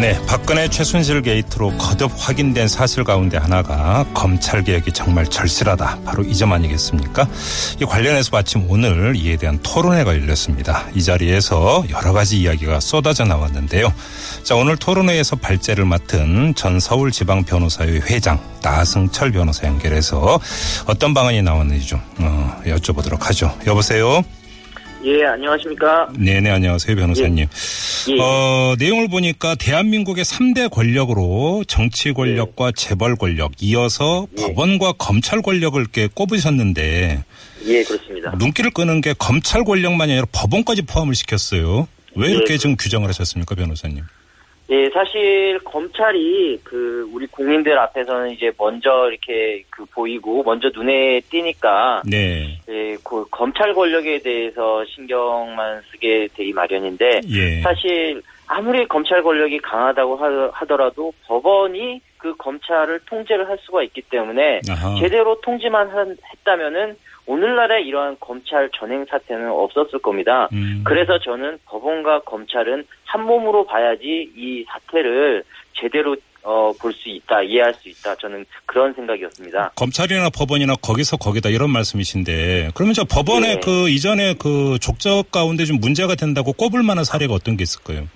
네, 박근혜 최순실 게이트로 거듭 확인된 사실 가운데 하나가 검찰개혁이 정말 절실하다, 바로 이 점 아니겠습니까? 이 관련해서 마침 오늘 이에 대한 토론회가 열렸습니다. 이 자리에서 여러 가지 이야기가 쏟아져 나왔는데요. 자, 오늘 토론회에서 발제를 맡은 전 서울지방변호사회 회장 나승철 변호사 연결해서 어떤 방안이 나왔는지 좀 여쭤보도록 하죠. 여보세요? 예, 안녕하십니까? 네네, 안녕하세요, 변호사님. 예. 내용을 보니까 대한민국의 3대 권력으로 정치 권력과 재벌 권력, 이어서 법원과 검찰 권력을 이렇게 꼽으셨는데. 예, 그렇습니다. 눈길을 끄는 게 검찰 권력만이 아니라 법원까지 포함을 시켰어요. 왜 이렇게 지금 규정을 하셨습니까, 변호사님? 예, 사실 검찰이 우리 국민들 앞에서는 이제 먼저 이렇게 보이고 먼저 눈에 띄니까 네. 예, 검찰 권력에 대해서 신경만 쓰게 되기 마련인데 예. 사실 아무리 검찰 권력이 강하다고 하더라도 법원이 검찰을 통제를 할 수가 있기 때문에 아하. 제대로 통제만 했다면은 오늘날의 이러한 검찰 전횡 사태는 없었을 겁니다. 그래서 저는 법원과 검찰은 한 몸으로 봐야지 이 사태를 제대로 볼 수 있다, 이해할 수 있다. 저는 그런 생각이었습니다. 검찰이나 법원이나 거기서 거기다 이런 말씀이신데, 그러면 저 법원의 네. 이전에 족적 가운데 좀 문제가 된다고 꼽을 만한 사례가 어떤 게 있을까요?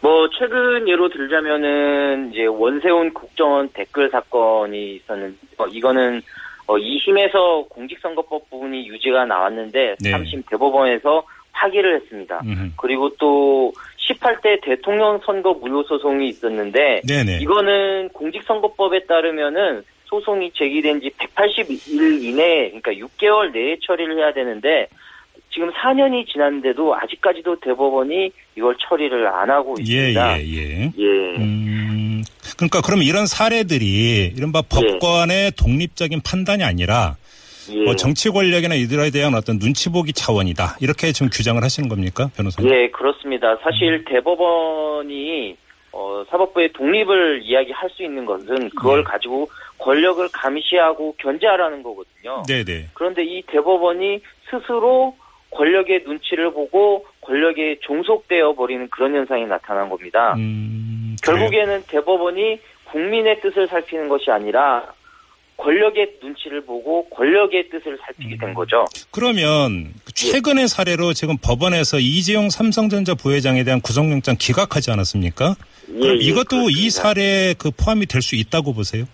뭐 최근 예로 들자면은 이제 원세훈 국정원 댓글 사건이 있었는데 이거는 이심에서 공직선거법 부분이 유지가 나왔는데 네. 3심 대법원에서 파기를 했습니다. 그리고 또 18대 대통령 선거 무효 소송이 있었는데 네네. 이거는 공직선거법에 따르면은 소송이 제기된 지 180일 이내, 그러니까 6개월 내에 처리를 해야 되는데 지금 4년이 지났는데도 아직까지도 대법원이 이걸 처리를 안 하고 있습니다. 예. 그러니까 그럼 이런 사례들이 이른바 법관의 독립적인 판단이 아니라 뭐 정치 권력이나 이들에 대한 어떤 눈치 보기 차원이다, 이렇게 지금 규정을 하시는 겁니까, 변호사님? 예, 그렇습니다. 사실 대법원이 사법부의 독립을 이야기할 수 있는 것은 그걸 가지고 권력을 감시하고 견제하라는 거거든요. 네네. 그런데 이 대법원이 스스로 권력의 눈치를 보고 권력에 종속되어 버리는 그런 현상이 나타난 겁니다. 결국에는 대법원이 국민의 뜻을 살피는 것이 아니라 권력의 눈치를 보고 권력의 뜻을 살피게 된 거죠. 그러면 최근의 사례로 지금 법원에서 이재용 삼성전자 부회장에 대한 구속영장 기각하지 않았습니까? 그럼 이것도 그렇습니다. 이 사례에 포함이 될 수 있다고 보세요?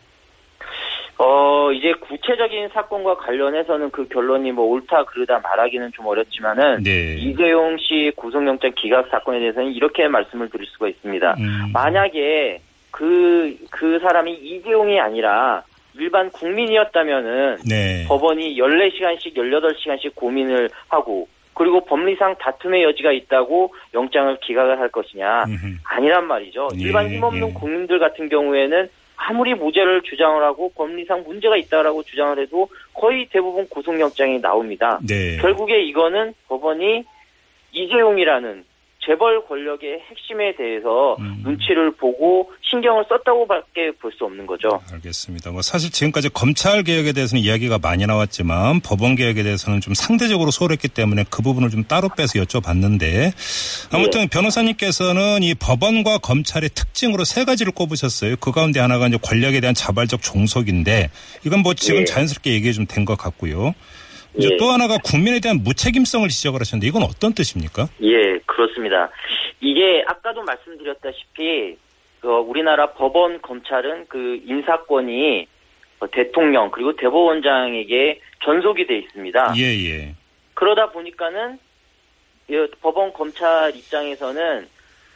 이제 구체적인 사건과 관련해서는 결론이 뭐 옳다 그르다 말하기는 좀 어렵지만은 네. 이재용 씨 구속영장 기각 사건에 대해서는 이렇게 말씀을 드릴 수가 있습니다. 만약에 그 사람이 이재용이 아니라 일반 국민이었다면은 네. 법원이 14시간씩 18시간씩 고민을 하고 그리고 법리상 다툼의 여지가 있다고 영장을 기각을 할 것이냐 아니란 말이죠. 일반 힘없는 국민들 같은 경우에는 아무리 무죄를 주장을 하고 법리상 문제가 있다라고 주장을 해도 거의 대부분 구속영장이 나옵니다. 네. 결국에 이거는 법원이 이재용이라는 재벌 권력의 핵심에 대해서 눈치를 보고 신경을 썼다고밖에 볼 수 없는 거죠. 알겠습니다. 뭐 사실 지금까지 검찰 개혁에 대해서는 이야기가 많이 나왔지만 법원 개혁에 대해서는 좀 상대적으로 소홀했기 때문에 그 부분을 좀 따로 빼서 여쭤봤는데 아무튼 변호사님께서는 이 법원과 검찰의 특징으로 세 가지를 꼽으셨어요. 그 가운데 하나가 이제 권력에 대한 자발적 종속인데 이건 뭐 지금 자연스럽게 얘기가 좀 된 것 같고요. 이제 또 하나가 국민에 대한 무책임성을 지적을 하셨는데 이건 어떤 뜻입니까? 예, 그렇습니다. 이게 아까도 말씀드렸다시피 우리나라 법원, 검찰은 인사권이 대통령 그리고 대법원장에게 전속이 돼 있습니다. 예. 그러다 보니까는 법원, 검찰 입장에서는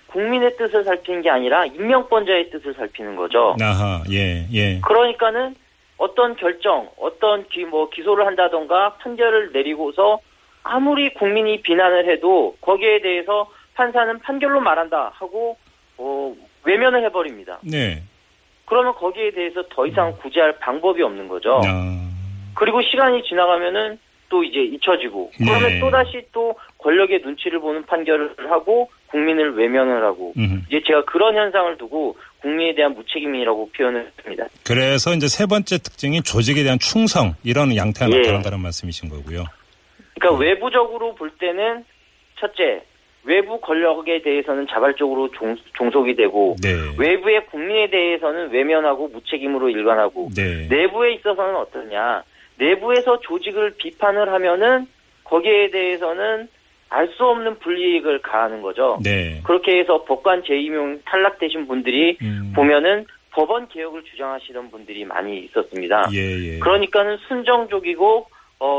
국민의 뜻을 살피는 게 아니라 임명권자의 뜻을 살피는 거죠. 아하, 예. 그러니까는 어떤 결정, 어떤 기소를 한다던가 판결을 내리고서 아무리 국민이 비난을 해도 거기에 대해서 판사는 판결로 말한다 하고 외면을 해버립니다. 네. 그러면 거기에 대해서 더 이상 구제할 방법이 없는 거죠. 그리고 시간이 지나가면은 또 이제 잊혀지고 그러면 또다시 권력의 눈치를 보는 판결을 하고 국민을 외면을 하고 이제 제가 그런 현상을 두고 국민에 대한 무책임이라고 표현을 합니다. 그래서 이제 세 번째 특징인 조직에 대한 충성, 이런 양태가 나타난다는 말씀이신 거고요. 그러니까 외부적으로 볼 때는 첫째, 외부 권력에 대해서는 자발적으로 종속이 되고 네. 외부의 국민에 대해서는 외면하고 무책임으로 일관하고 네. 내부에 있어서는 어떠냐. 내부에서 조직을 비판을 하면은 거기에 대해서는 알 수 없는 불이익을 가하는 거죠. 네. 그렇게 해서 법관 재임용 탈락되신 분들이 보면은 법원 개혁을 주장하시던 분들이 많이 있었습니다. 예, 예. 그러니까는 순정적이고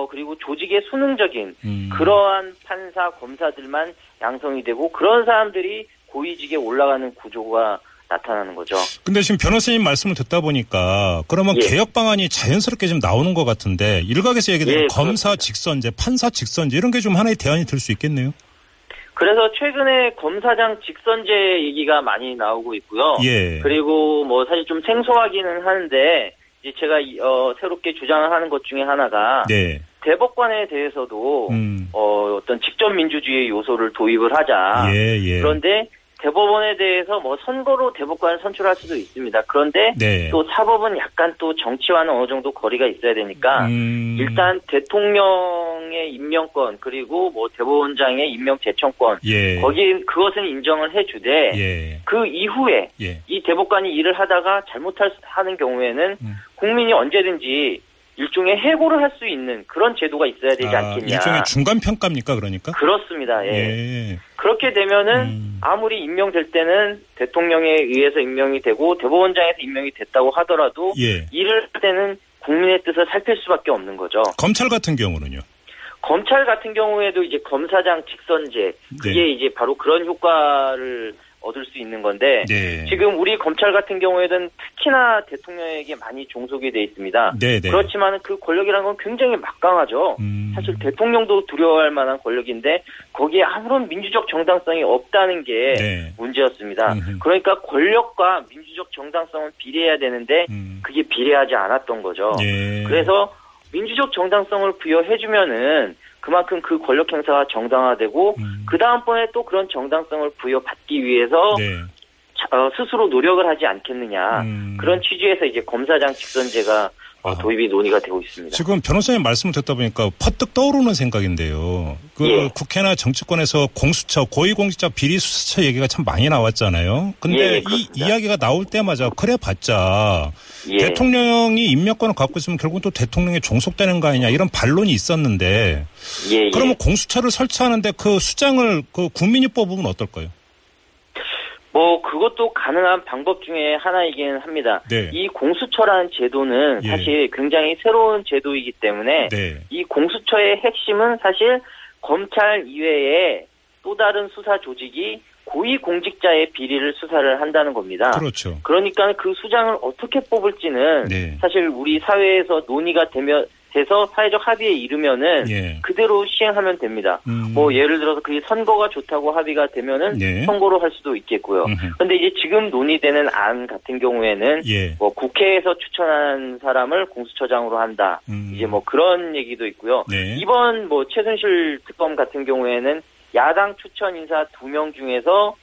그리고 조직의 수능적인 그러한 판사, 검사들만 양성이 되고 그런 사람들이 고위직에 올라가는 구조가 나타나는 거죠. 근데 지금 변호사님 말씀을 듣다 보니까 그러면 예. 개혁 방안이 자연스럽게 좀 나오는 것 같은데 일각에서 얘기되는 예, 검사 그렇습니다. 직선제, 판사 직선제 이런 게 좀 하나의 대안이 될 수 있겠네요. 그래서 최근에 검사장 직선제 얘기가 많이 나오고 있고요. 예. 그리고 뭐 사실 좀 생소하기는 하는데 이제 제가 새롭게 주장을 하는 것 중에 하나가 네. 대법관에 대해서도 어떤 직접 민주주의 요소를 도입을 하자. 예, 예. 그런데 대법원에 대해서 뭐 선거로 대법관을 선출할 수도 있습니다. 그런데 네. 또 사법은 약간 또 정치와는 어느 정도 거리가 있어야 되니까 일단 대통령의 임명권 그리고 뭐 대법원장의 임명 제청권 예. 거기에 그것은 인정을 해주되 예. 그 이후에 예. 이 대법관이 일을 하다가 잘못하는 경우에는 국민이 언제든지 일종의 해고를 할 수 있는 그런 제도가 있어야 되지 않겠냐. 일종의 중간 평가입니까, 그러니까? 그렇습니다. 예. 예. 그렇게 되면은 아무리 임명될 때는 대통령에 의해서 임명이 되고 대법원장에서 임명이 됐다고 하더라도 예. 일을 할 때는 국민의 뜻을 살필 수밖에 없는 거죠. 검찰 같은 경우는요? 검찰 같은 경우에도 이제 검사장 직선제 그게 네. 이제 바로 그런 효과를 얻을 수 있는 건데 네. 지금 우리 검찰 같은 경우에는 특히나 대통령에게 많이 종속이 돼 있습니다. 네, 네. 그렇지만 그 권력이라는 건 굉장히 막강하죠. 사실 대통령도 두려워할 만한 권력인데 거기에 아무런 민주적 정당성이 없다는 게 네. 문제였습니다. 그러니까 권력과 민주적 정당성은 비례해야 되는데 그게 비례하지 않았던 거죠. 네. 그래서 민주적 정당성을 부여해주면은 그만큼 그 권력 행사가 정당화되고 그 다음번에 또 그런 정당성을 부여받기 위해서 네. 스스로 노력을 하지 않겠느냐 그런 취지에서 이제 검사장 직선제가 도입이 논의가 되고 있습니다. 지금 변호사님 말씀을 듣다 보니까 퍼뜩 떠오르는 생각인데요. 예. 국회나 정치권에서 공수처, 고위공직자비리수사처 얘기가 참 많이 나왔잖아요. 근데 예, 이 이야기가 나올 때마다 그래봤자 예. 대통령이 임명권을 갖고 있으면 결국 또 대통령에 종속되는 거 아니냐 이런 반론이 있었는데 예, 예. 그러면 공수처를 설치하는데 그 수장을 그 국민이 뽑으면 어떨까요? 뭐 그것도 가능한 방법 중에 하나이긴 합니다. 네. 이 공수처라는 제도는 사실 예. 굉장히 새로운 제도이기 때문에 네. 이 공수처의 핵심은 사실 검찰 이외에 또 다른 수사 조직이 고위공직자의 비리를 수사를 한다는 겁니다. 그렇죠. 그러니까 그 수장을 어떻게 뽑을지는 네. 사실 우리 사회에서 논의가 되면 돼서 사회적 합의에 이르면은 예. 그대로 시행하면 됩니다. 뭐 예를 들어서 그게 선거가 좋다고 합의가 되면은 예. 선거로 할 수도 있겠고요. 그런데 이제 지금 논의되는 안 같은 경우에는 예. 뭐 국회에서 추천한 사람을 공수처장으로 한다. 이제 뭐 그런 얘기도 있고요. 네. 이번 뭐 최순실 특검 같은 경우에는 야당 추천 인사 2명 중에서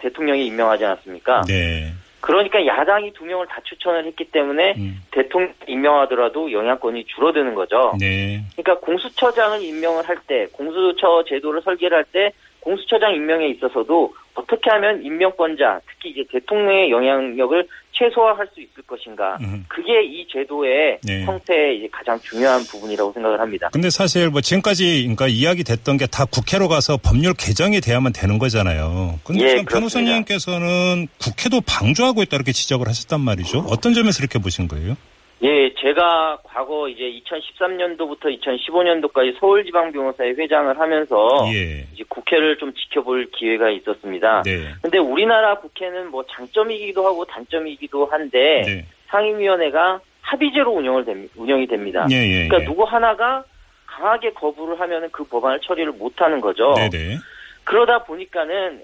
대통령이 임명하지 않았습니까? 네. 그러니까 야당이 2명을 다 추천을 했기 때문에 대통령 임명하더라도 영향권이 줄어드는 거죠. 네. 그러니까 공수처장을 임명을 할 때, 공수처 제도를 설계를 할 때 공수처장 임명에 있어서도 어떻게 하면 임명권자, 특히 이제 대통령의 영향력을 최소화할 수 있을 것인가. 그게 이 제도의 네. 형태의 이제 가장 중요한 부분이라고 생각을 합니다. 근데 사실 뭐 지금까지 그러니까 이야기 됐던 게 다 국회로 가서 법률 개정이 돼야만 되는 거잖아요. 근데 예, 변호사님께서는 국회도 방조하고 있다 이렇게 지적을 하셨단 말이죠. 어떤 점에서 이렇게 보신 거예요? 예, 제가 과거 이제 2013년도부터 2015년도까지 서울지방변호사회 회장을 하면서 예. 이제 국회를 좀 지켜볼 기회가 있었습니다. 네. 근데 우리나라 국회는 뭐 장점이기도 하고 단점이기도 한데 네. 상임위원회가 합의제로 운영이 됩니다. 예, 예, 그러니까 예. 누구 하나가 강하게 거부를 하면은 그 법안을 처리를 못 하는 거죠. 네, 네. 그러다 보니까는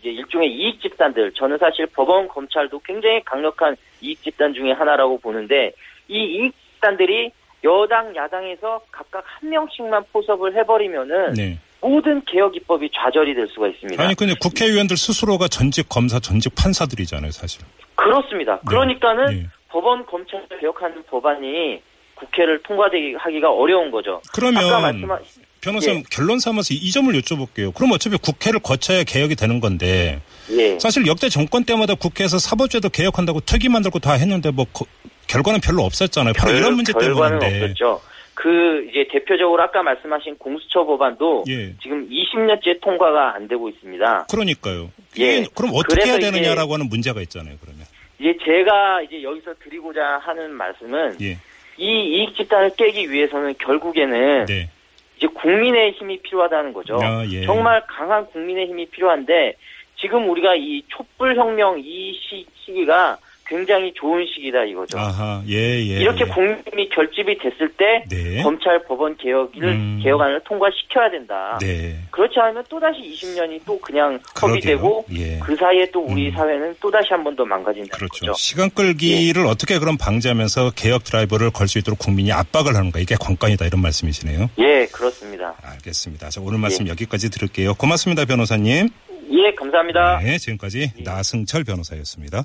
이제 일종의 이익 집단들, 저는 사실 법원 검찰도 굉장히 강력한 이익 집단 중에 하나라고 보는데 이 이익 집단들이 여당 야당에서 각각 한 명씩만 포섭을 해버리면은 네. 모든 개혁 입법이 좌절이 될 수가 있습니다. 아니 근데 국회의원들 스스로가 전직 검사, 전직 판사들이잖아요, 사실. 그렇습니다. 그러니까는 네. 법원 검찰 개혁하는 법안이 국회를 통과하기가 어려운 거죠. 그러면 아까 변호사님 결론 삼아서 이 점을 여쭤볼게요. 그럼 어차피 국회를 거쳐야 개혁이 되는 건데 사실 역대 정권 때마다 국회에서 사법제도 개혁한다고 특위 만들고 다 했는데 뭐 결과는 별로 없었잖아요. 바로 이런 문제 때문인데. 결과는 없었죠. 그 이제 대표적으로 아까 말씀하신 공수처 법안도 지금 20년째 통과가 안 되고 있습니다. 그러니까요. 그럼 어떻게 해야 되느냐라고 하는 문제가 있잖아요. 그러면 제가 이제 여기서 드리고자 하는 말씀은 이 이익 집단을 깨기 위해서는 결국에는 이제 국민의 힘이 필요하다는 거죠. 정말 강한 국민의 힘이 필요한데 지금 우리가 이 촛불 혁명 이 시기가 굉장히 좋은 시기다 이거죠. 이렇게 국민이 결집이 됐을 때 검찰 법원 개혁안을 통과시켜야 된다. 그렇지 않으면 또다시 20년이 또 그냥 허비되고 그 사이에 또 우리 사회는 또다시 한 번 더 망가진다는 거죠. 시간 끌기를 어떻게 그럼 방지하면서 개혁 드라이브를 걸 수 있도록 국민이 압박을 하는가. 이게 관건이다 이런 말씀이시네요. 그렇습니다. 알겠습니다. 자, 오늘 말씀 여기까지 들을게요. 고맙습니다, 변호사님. 감사합니다. 지금까지 나승철 변호사였습니다.